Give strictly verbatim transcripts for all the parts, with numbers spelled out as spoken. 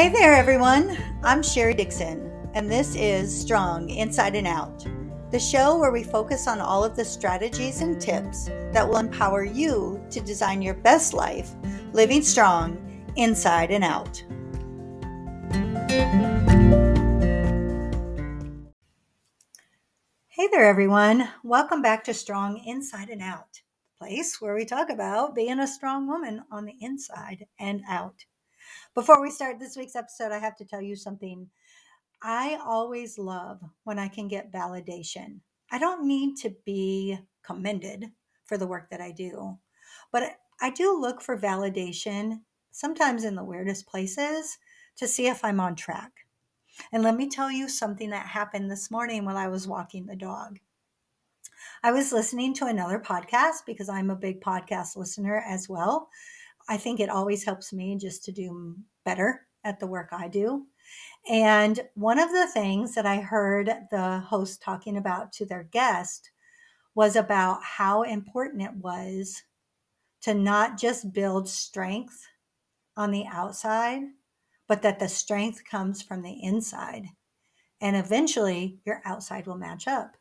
Hey there, everyone. I'm Sherry Dixon, and this is Strong Inside and Out, the show where we focus on all of the strategies and tips that will empower you to design your best life, living strong inside and out. Hey there, everyone. Welcome back to Strong Inside and Out, the place where we talk about being a strong woman on the inside and out. Before we start this week's episode, I have to tell you something. I always love when I can get validation. I don't need to be commended for the work that I do, but I do look for validation, sometimes in the weirdest places, to see if I'm on track. And let me tell you something that happened this morning while I was walking the dog. I was listening to another podcast because I'm a big podcast listener as well. I think it always helps me just to do better at the work I do. And one of the things that I heard the host talking about to their guest was about how important it was to not just build strength on the outside, but that the strength comes from the inside. And eventually your outside will match up.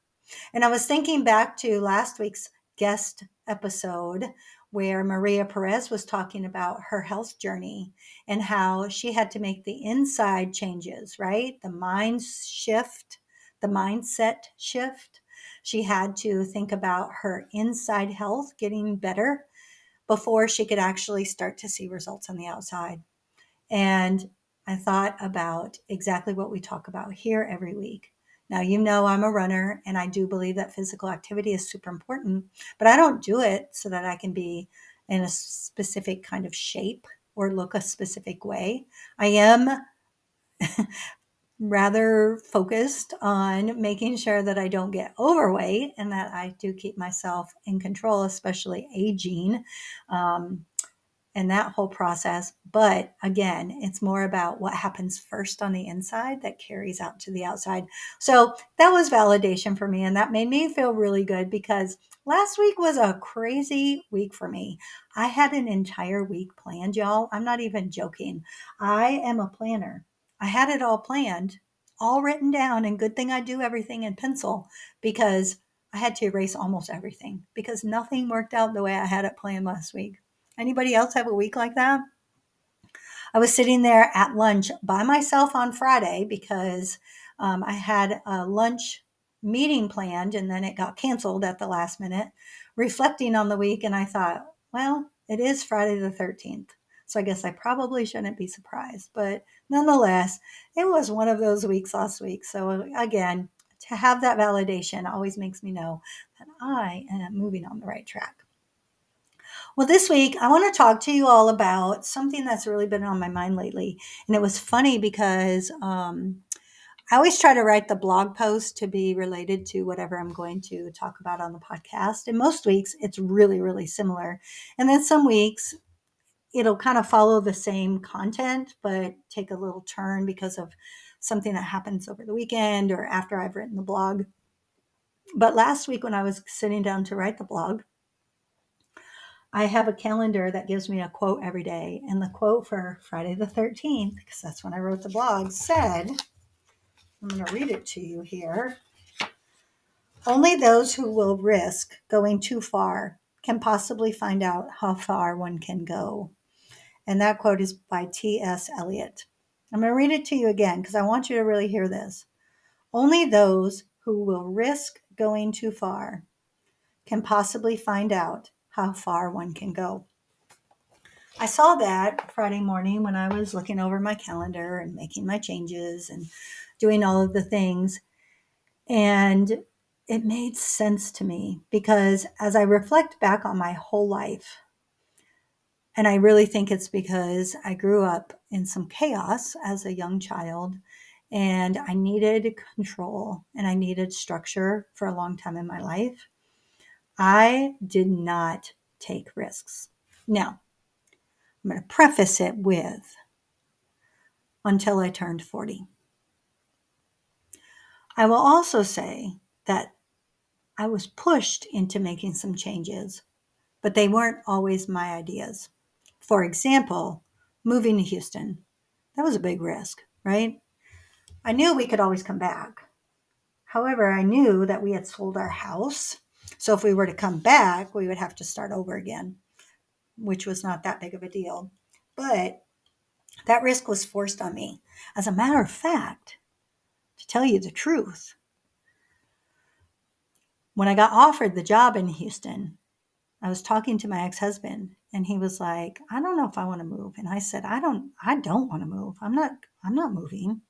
And I was thinking back to last week's guest episode where Maria Perez was talking about her health journey and how she had to make the inside changes, right? The mind shift, the mindset shift. She had to think about her inside health getting better before she could actually start to see results on the outside. And I thought about exactly what we talk about here every week. Now, you know, I'm a runner and I do believe that physical activity is super important, but I don't do it so that I can be in a specific kind of shape or look a specific way. I am rather focused on making sure that I don't get overweight and that I do keep myself in control, especially aging, um, and that whole process. But again, it's more about what happens first on the inside that carries out to the outside. So that was validation for me. And that made me feel really good because last week was a crazy week for me. I had an entire week planned, y'all. I'm not even joking. I am a planner. I had it all planned, all written down. And good thing I do everything in pencil because I had to erase almost everything because nothing worked out the way I had it planned last week. Anybody else have a week like that? I was sitting there at lunch by myself on Friday because um, I had a lunch meeting planned and then it got canceled at the last minute, reflecting on the week. And I thought, well, it is Friday the thirteenth. So I guess I probably shouldn't be surprised. But nonetheless, it was one of those weeks last week. So again, to have that validation always makes me know that I am moving on the right track. Well, this week, I want to talk to you all about something that's really been on my mind lately. And it was funny because um, I always try to write the blog post to be related to whatever I'm going to talk about on the podcast. And most weeks, it's really, really similar. And then some weeks, it'll kind of follow the same content, but take a little turn because of something that happens over the weekend or after I've written the blog. But last week, when I was sitting down to write the blog, I have a calendar that gives me a quote every day. And the quote for Friday the thirteenth, because that's when I wrote the blog, said, I'm going to read it to you here. Only those who will risk going too far can possibly find out how far one can go. And that quote is by T S Eliot. I'm going to read it to you again because I want you to really hear this. Only those who will risk going too far can possibly find out how far one can go. I saw that Friday morning when I was looking over my calendar and making my changes and doing all of the things. And it made sense to me because as I reflect back on my whole life, and I really think it's because I grew up in some chaos as a young child and I needed control and I needed structure for a long time in my life. I did not take risks. Now, I'm going to preface it with until I turned forty. I will also say that I was pushed into making some changes, but they weren't always my ideas. For example, moving to Houston. That was a big risk, right? I knew we could always come back. However, I knew that we had sold our house. So if we were to come back, we would have to start over again, which was not that big of a deal. But that risk was forced on me. As a matter of fact, to tell you the truth, when I got offered the job in Houston, I was talking to my ex-husband and he was like, I don't know if I want to move. And I said, I don't, I don't want to move. I'm not, I'm not moving.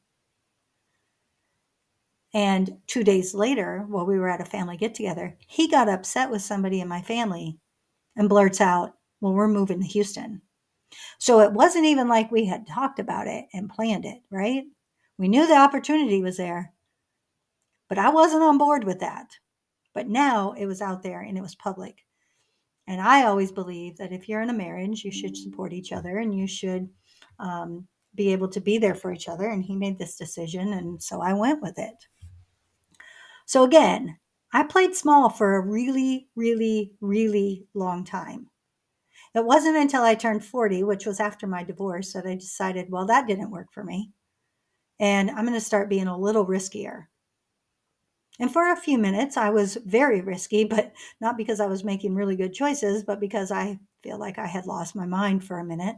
And two days later, while we were at a family get together, he got upset with somebody in my family and blurts out, well, we're moving to Houston. So it wasn't even like we had talked about it and planned it, right? We knew the opportunity was there, but I wasn't on board with that. But now it was out there and it was public. And I always believe that if you're in a marriage, you should support each other and you should um, be able to be there for each other. And he made this decision. And so I went with it. So again, I played small for a really, really, really long time. It wasn't until I turned forty, which was after my divorce, that I decided, well, that didn't work for me. And I'm going to start being a little riskier. And for a few minutes, I was very risky, but not because I was making really good choices, but because I feel like I had lost my mind for a minute.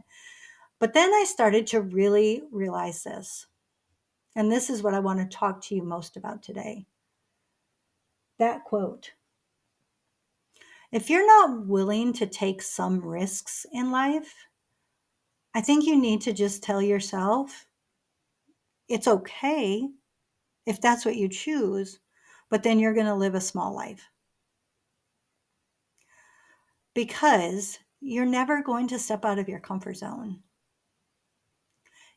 But then I started to really realize this. And this is what I want to talk to you most about today. That quote. If you're not willing to take some risks in life, I think you need to just tell yourself it's okay if that's what you choose, but then you're going to live a small life. Because you're never going to step out of your comfort zone.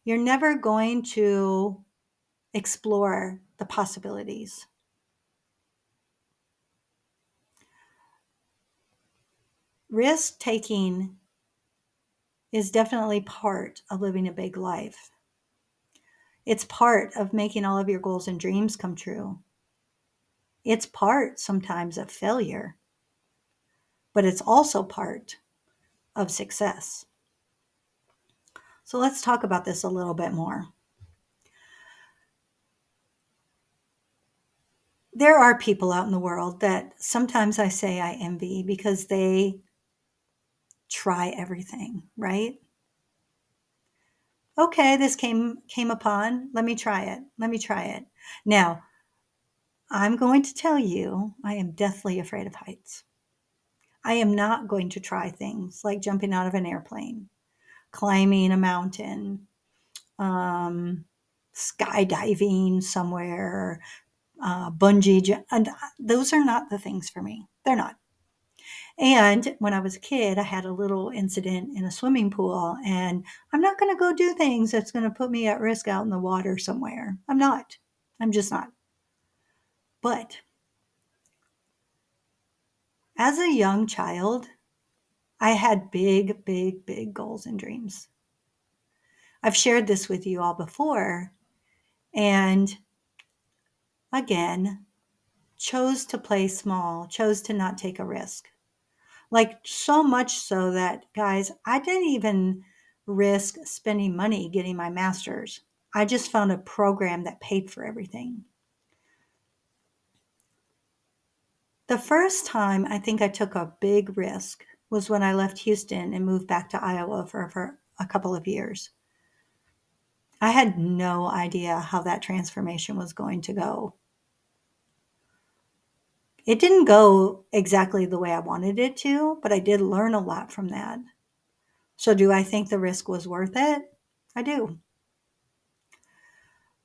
You're never going to explore the possibilities. Risk taking is definitely part of living a big life. It's part of making all of your goals and dreams come true. It's part sometimes of failure, but it's also part of success. So let's talk about this a little bit more. There are people out in the world that sometimes I say I envy because they try everything, right? Okay, this came came upon. Let me try it. Let me try it. Now, I'm going to tell you, I am deathly afraid of heights. I am not going to try things like jumping out of an airplane, climbing a mountain, um, skydiving somewhere, uh, bungee jump. And those are not the things for me. They're not. And when I was a kid, I had a little incident in a swimming pool, and I'm not going to go do things that's going to put me at risk out in the water somewhere. I'm not. I'm just not. But as a young child, I had big, big, big goals and dreams. I've shared this with you all before, and again, chose to play small, chose to not take a risk. Like so much so that, guys, I didn't even risk spending money getting my master's. I just found a program that paid for everything. The first time I think I took a big risk was when I left Houston and moved back to Iowa for, for a couple of years. I had no idea how that transformation was going to go. It didn't go exactly the way I wanted it to, but I did learn a lot from that. So do I think the risk was worth it? I do.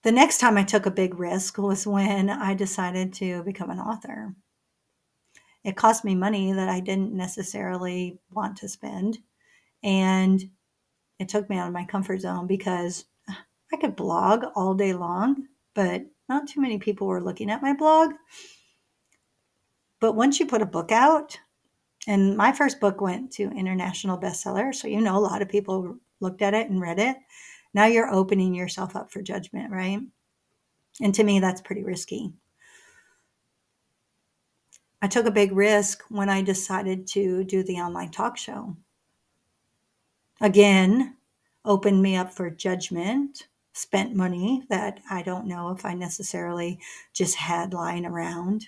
The next time I took a big risk was when I decided to become an author. It cost me money that I didn't necessarily want to spend. And it took me out of my comfort zone because I could blog all day long, but not too many people were looking at my blog. But once you put a book out, and my first book went to international bestseller, so you know a lot of people looked at it and read it. Now you're opening yourself up for judgment, right? And to me, that's pretty risky. I took a big risk when I decided to do the online talk show. Again, opened me up for judgment, spent money that I don't know if I necessarily just had lying around,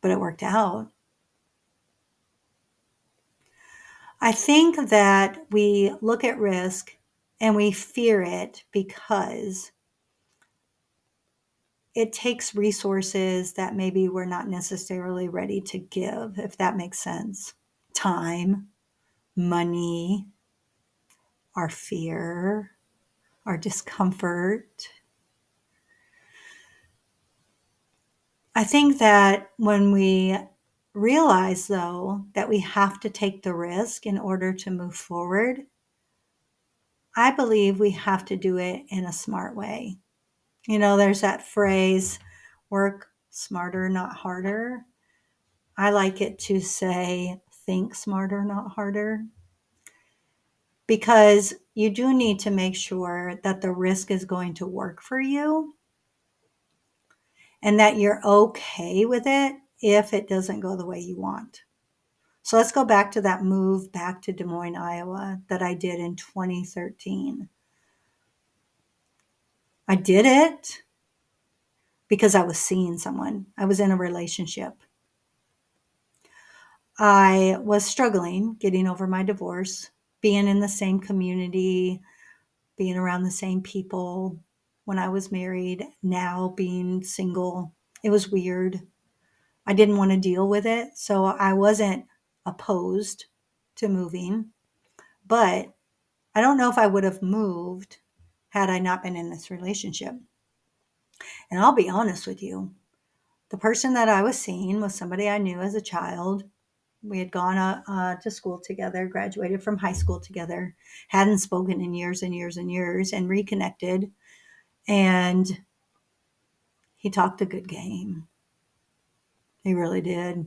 but it worked out. I think that we look at risk and we fear it because it takes resources that maybe we're not necessarily ready to give, if that makes sense. Time, money, our fear, our discomfort. I think that when we realize, though, that we have to take the risk in order to move forward, I believe we have to do it in a smart way. You know, there's that phrase, work smarter, not harder. I like it to say, think smarter, not harder. Because you do need to make sure that the risk is going to work for you and that you're okay with it if it doesn't go the way you want. So let's go back to that move back to Des Moines, Iowa that I did in twenty thirteen. I did it because I was seeing someone. I was in a relationship. I was struggling getting over my divorce, being in the same community, being around the same people when I was married, now being single. It was weird. I didn't want to deal with it, so I wasn't opposed to moving. But I don't know if I would have moved had I not been in this relationship. And I'll be honest with you, the person that I was seeing was somebody I knew as a child. We had gone uh, uh, to school together, graduated from high school together, hadn't spoken in years and years and years, and reconnected. And he talked a good game. He really did.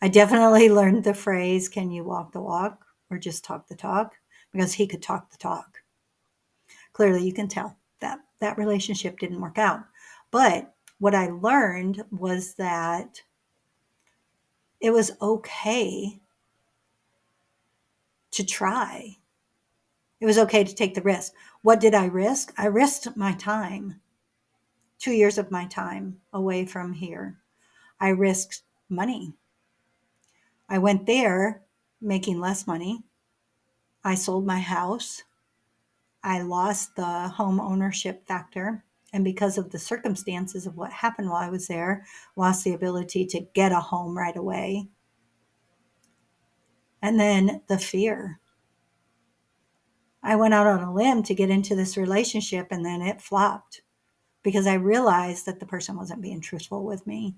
I definitely learned the phrase, can you walk the walk or just talk the talk? Because he could talk the talk. Clearly, you can tell that that relationship didn't work out. But what I learned was that it was okay to try. It was okay to take the risk. What did I risk? I risked my time, two years of my time away from here. I risked money. I went there making less money. I sold my house. I lost the home ownership factor. And because of the circumstances of what happened while I was there, lost the ability to get a home right away. And then the fear. I went out on a limb to get into this relationship and then it flopped because I realized that the person wasn't being truthful with me.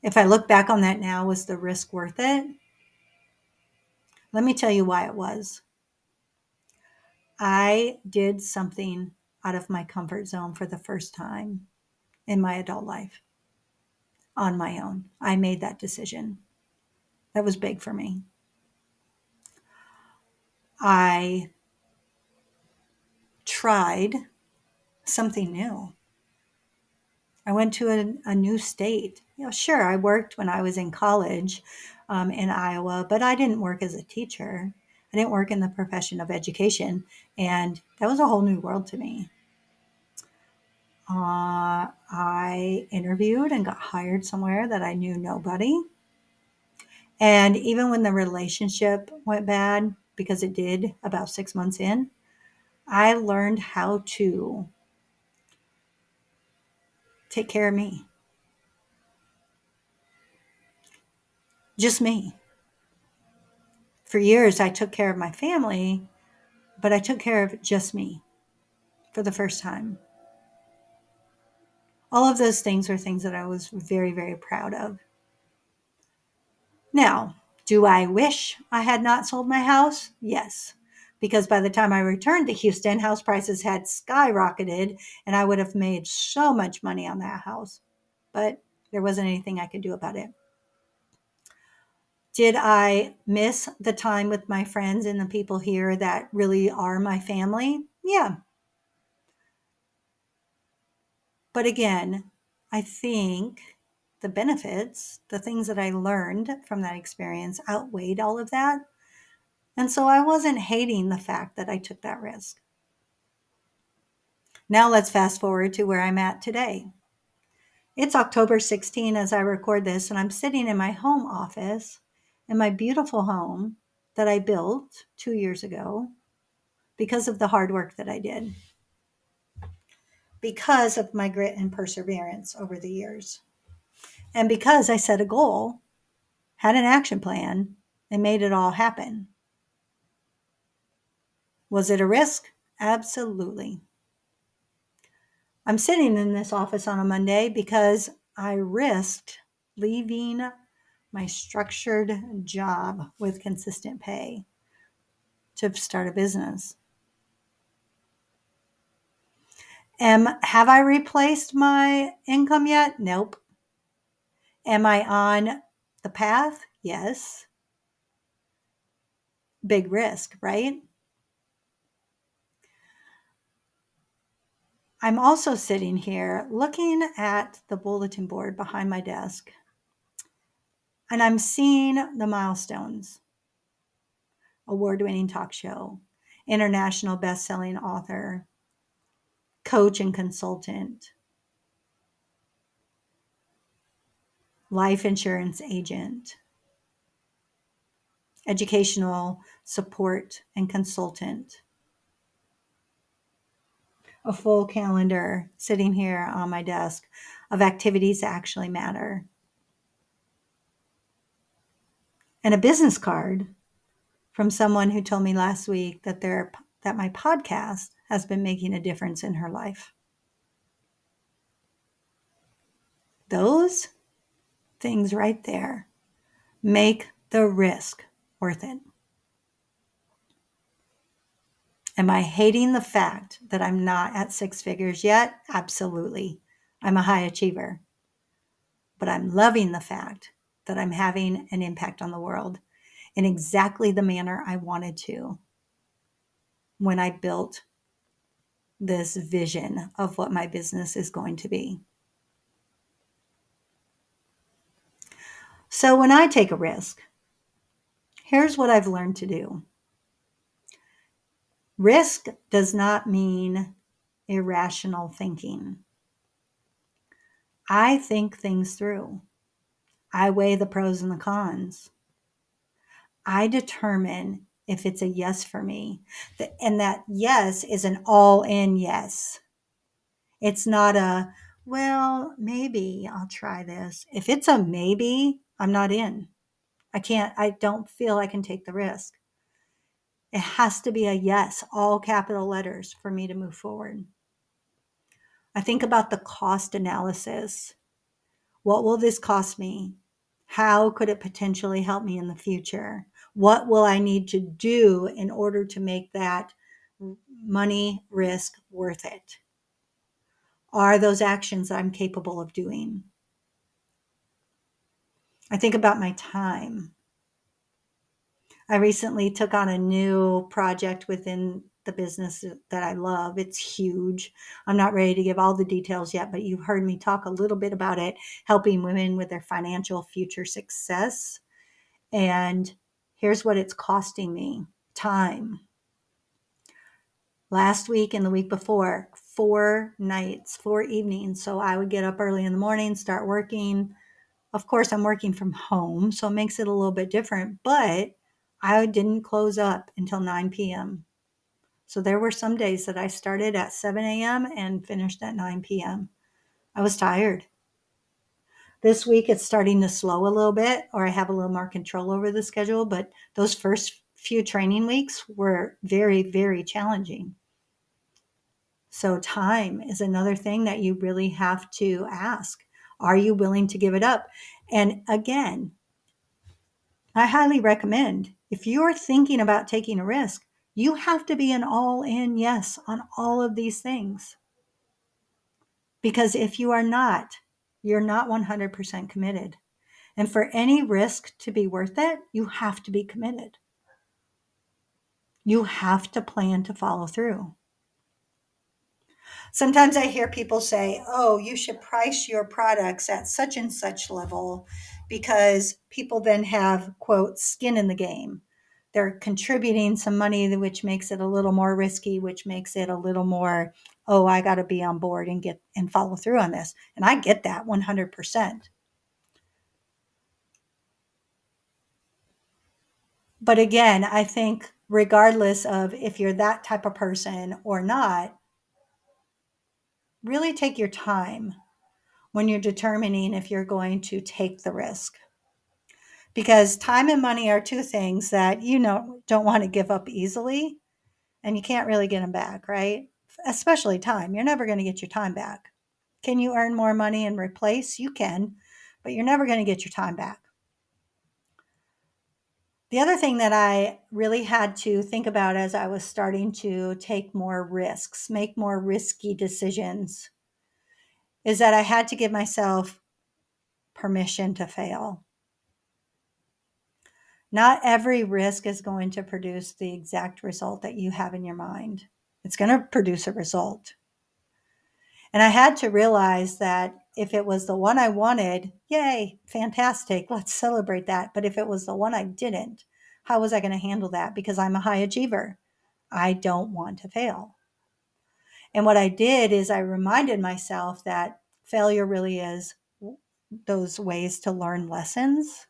If I look back on that now, was the risk worth it? Let me tell you why it was. I did something out of my comfort zone for the first time in my adult life on my own. I made that decision. That was big for me. I tried something new. I went to a, a new state. You know, sure, I worked when I was in college um, in Iowa, but I didn't work as a teacher. I didn't work in the profession of education, and that was a whole new world to me. Uh, I interviewed and got hired somewhere that I knew nobody. And even when the relationship went bad, because it did about six months in, I learned how to take care of me. Just me. For years, I took care of my family, but I took care of just me for the first time. All of those things were things that I was very, very proud of. Now, do I wish I had not sold my house? Yes, because by the time I returned to Houston, house prices had skyrocketed and I would have made so much money on that house, but there wasn't anything I could do about it. Did I miss the time with my friends and the people here that really are my family? Yeah. But again, I think the benefits, the things that I learned from that experience outweighed all of that. And so I wasn't hating the fact that I took that risk. Now let's fast forward to where I'm at today. It's October sixteenth as I record this, and I'm sitting in my home office in my beautiful home that I built two years ago because of the hard work that I did, because of my grit and perseverance over the years, and because I set a goal, had an action plan, and made it all happen. Was it a risk? Absolutely. I'm sitting in this office on a Monday because I risked leaving my structured job with consistent pay to start a business. Am, have I replaced my income yet? Nope. Am I on the path? Yes. Big risk, right? I'm also sitting here looking at the bulletin board behind my desk, and I'm seeing the milestones: award-winning talk show, international best-selling author, coach and consultant, life insurance agent, educational support and consultant, a full calendar sitting here on my desk of activities that actually matter, and a business card from someone who told me last week that their that my podcast has been making a difference in her life. Those things right there make the risk worth it. Am I hating the fact that I'm not at six figures yet? Absolutely. I'm a high achiever. But I'm loving the fact that I'm having an impact on the world in exactly the manner I wanted to when I built this vision of what my business is going to be. So when I take a risk, here's what I've learned to do. Risk does not mean irrational thinking. I think things through. I weigh the pros and the cons. I determine if it's a yes for me. And that yes is an all-in yes. It's not a, well, maybe I'll try this. If it's a maybe, I'm not in. I can't, I don't feel I can take the risk. It has to be a yes, all capital letters, for me to move forward. I think about the cost analysis. What will this cost me? How could it potentially help me in the future? What will I need to do in order to make that money risk worth it? Are those actions that I'm capable of doing? I think about my time. I recently took on a new project within the business that I love. It's huge. I'm not ready to give all the details yet, but you've heard me talk a little bit about it, helping women with their financial future success. And here's what it's costing me: time. Last week and the week before, four nights, four evenings. So I would get up early in the morning, start working. Of course, I'm working from home, so it makes it a little bit different, but I didn't close up until nine p.m. So there were some days that I started at seven a.m. and finished at nine p.m. I was tired. This week it's starting to slow a little bit, or I have a little more control over the schedule, but those first few training weeks were very, very challenging. So time is another thing that you really have to ask. Are you willing to give it up? And again, I highly recommend, if you're thinking about taking a risk, you have to be an all-in yes on all of these things. Because if you are not, you're not one hundred percent committed. And for any risk to be worth it, you have to be committed. You have to plan to follow through. Sometimes I hear people say, oh, you should price your products at such and such level because people then have, quote, skin in the game. they're contributing some money, which makes it a little more risky, which makes it a little more, oh, I got to be on board and get and follow through on this. And I get that one hundred percent. But again, I think regardless of if you're that type of person or not, really take your time when you're determining if you're going to take the risk. Because time and money are two things that you know don't want to give up easily, and you can't really get them back, right? Especially time. You're never going to get your time back. Can you earn more money and replace? You can, but you're never going to get your time back. The other thing that I really had to think about as I was starting to take more risks, make more risky decisions, is that I had to give myself permission to fail. Not every risk is going to produce the exact result that you have in your mind. It's going to produce a result. And I had to realize that if it was the one I wanted, yay, fantastic, let's celebrate that. But if it was the one I didn't, how was I going to handle that? Because I'm a high achiever. I don't want to fail. And what I did is I reminded myself that failure really is those ways to learn lessons.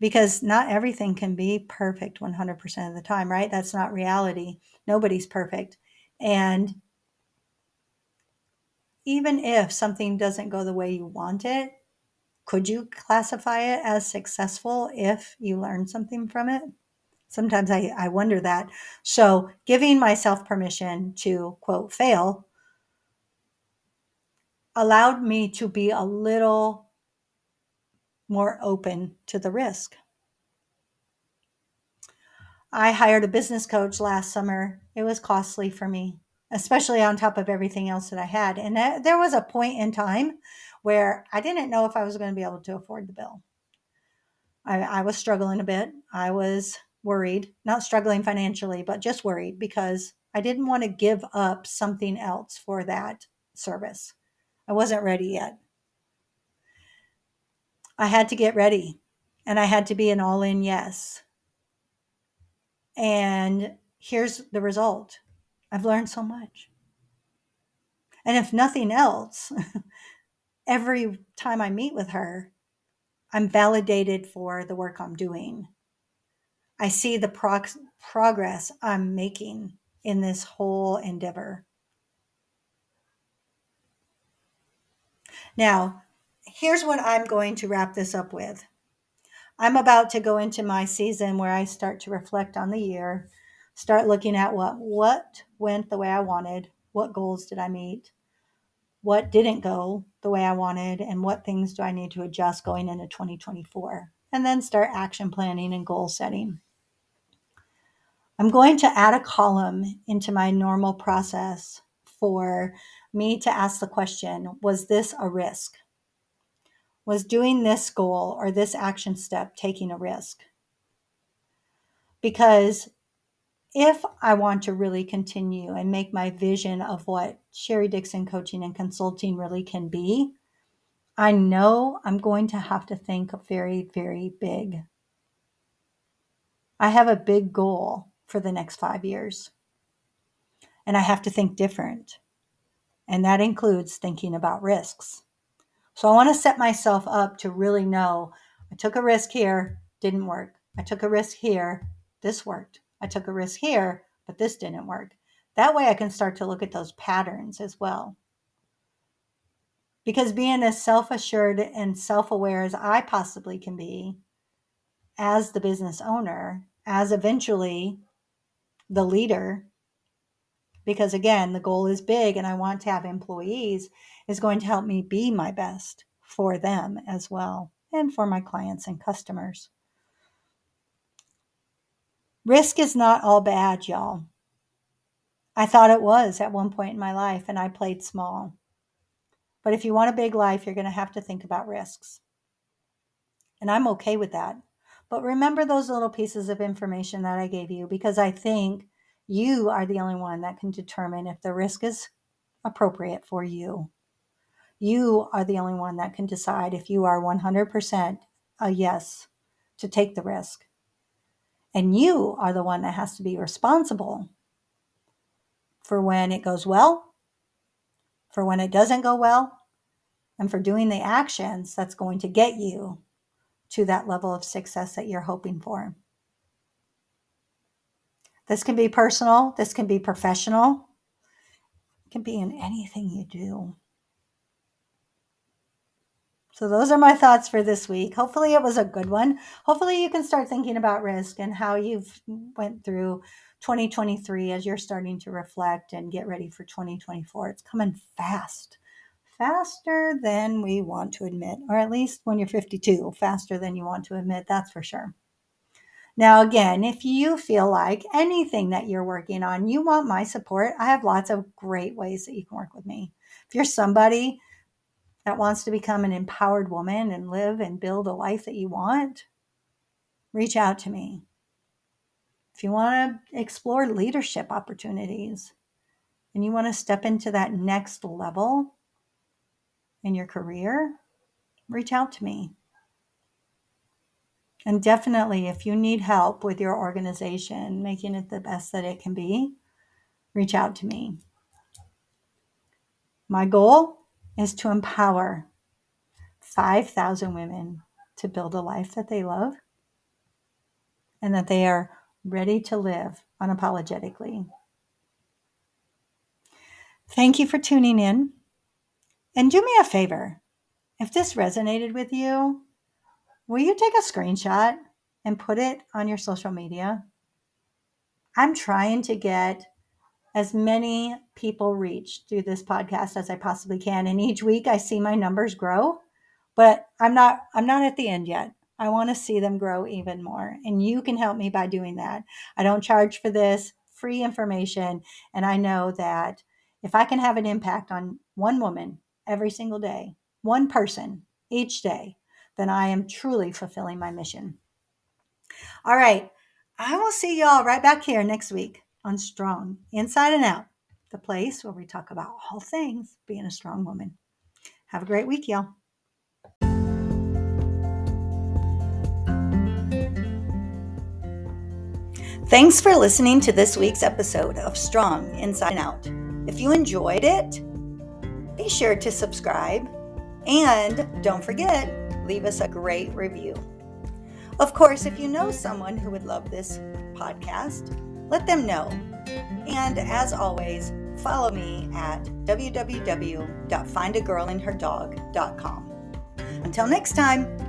Because not everything can be perfect one hundred percent of the time, right? That's not reality. Nobody's perfect. And even if something doesn't go the way you want it, could you classify it as successful if you learned something from it? Sometimes I, I wonder that. So giving myself permission to, quote, fail allowed me to be a little more open to the risk. I hired a business coach last summer. It was costly for me, especially on top of everything else that I had. And that, there was a point in time where I didn't know if I was going to be able to afford the bill. I, I was struggling a bit. I was worried, not struggling financially, but just worried because I didn't want to give up something else for that service. I wasn't ready yet. I had to get ready, and I had to be an all-in yes. And here's the result. I've learned so much. And if nothing else, every time I meet with her, I'm validated for the work I'm doing. I see the prog- progress I'm making in this whole endeavor. Now, here's what I'm going to wrap this up with. I'm about to go into my season where I start to reflect on the year, start looking at what, what went the way I wanted, what goals did I meet, what didn't go the way I wanted, and what things do I need to adjust going into twenty twenty-four, and then start action planning and goal setting. I'm going to add a column into my normal process for me to ask the question, was this a risk? Was doing this goal or this action step taking a risk? Because if I want to really continue and make my vision of what Sherry Dixon Coaching and Consulting really can be, I know I'm going to have to think very, very big. I have a big goal for the next five years, and I have to think different. And that includes thinking about risks. So I want to set myself up to really know I took a risk here, didn't work. I took a risk here, this worked. I took a risk here, but this didn't work. That way I can start to look at those patterns as well. Because being as self-assured and self-aware as I possibly can be as the business owner, as eventually the leader, because again, the goal is big and I want to have employees, is going to help me be my best for them as well and for my clients and customers. Risk is not all bad, y'all. I thought it was at one point in my life and I played small. But if you want a big life, you're going to have to think about risks. And I'm okay with that. But remember those little pieces of information that I gave you, because I think you are the only one that can determine if the risk is appropriate for you. You are the only one that can decide if you are one hundred percent a yes to take the risk And you are the one that has to be responsible for when it goes well, for when it doesn't go well, and for doing the actions that's going to get you to that level of success that you're hoping for. This can be personal. This can be professional. It can be in anything you do. So those are my thoughts for this week. Hopefully it was a good one. Hopefully you can start thinking about risk and how you've went through twenty twenty-three as you're starting to reflect and get ready for twenty twenty-four. It's coming fast, faster than we want to admit, or at least when you're fifty-two, faster than you want to admit, that's for sure. Now, again, if you feel like anything that you're working on, you want my support, I have lots of great ways that you can work with me. If you're somebody that wants to become an empowered woman and live and build a life that you want, reach out to me. If you want to explore leadership opportunities and you want to step into that next level in your career, reach out to me. And definitely, if you need help with your organization, making it the best that it can be, reach out to me. My goal is to empower five thousand women to build a life that they love and that they are ready to live unapologetically. Thank you for tuning in. And do me a favor, if this resonated with you, will you take a screenshot and put it on your social media? I'm trying to get as many people reached through this podcast as I possibly can. And each week I see my numbers grow, but I'm not, I'm not at the end yet. I want to see them grow even more. And you can help me by doing that. I don't charge for this, free information. And I know that if I can have an impact on one woman every single day, one person each day, then I am truly fulfilling my mission. All right. I will see y'all right back here next week on Strong Inside and Out, the place where we talk about all things being a strong woman. Have a great week, y'all. Thanks for listening to this week's episode of Strong Inside and Out. If you enjoyed it, be sure to subscribe and don't forget, leave us a great review. Of course, if you know someone who would love this podcast, let them know. And as always, follow me at w w w dot find a girl in her dog dot com. Until next time.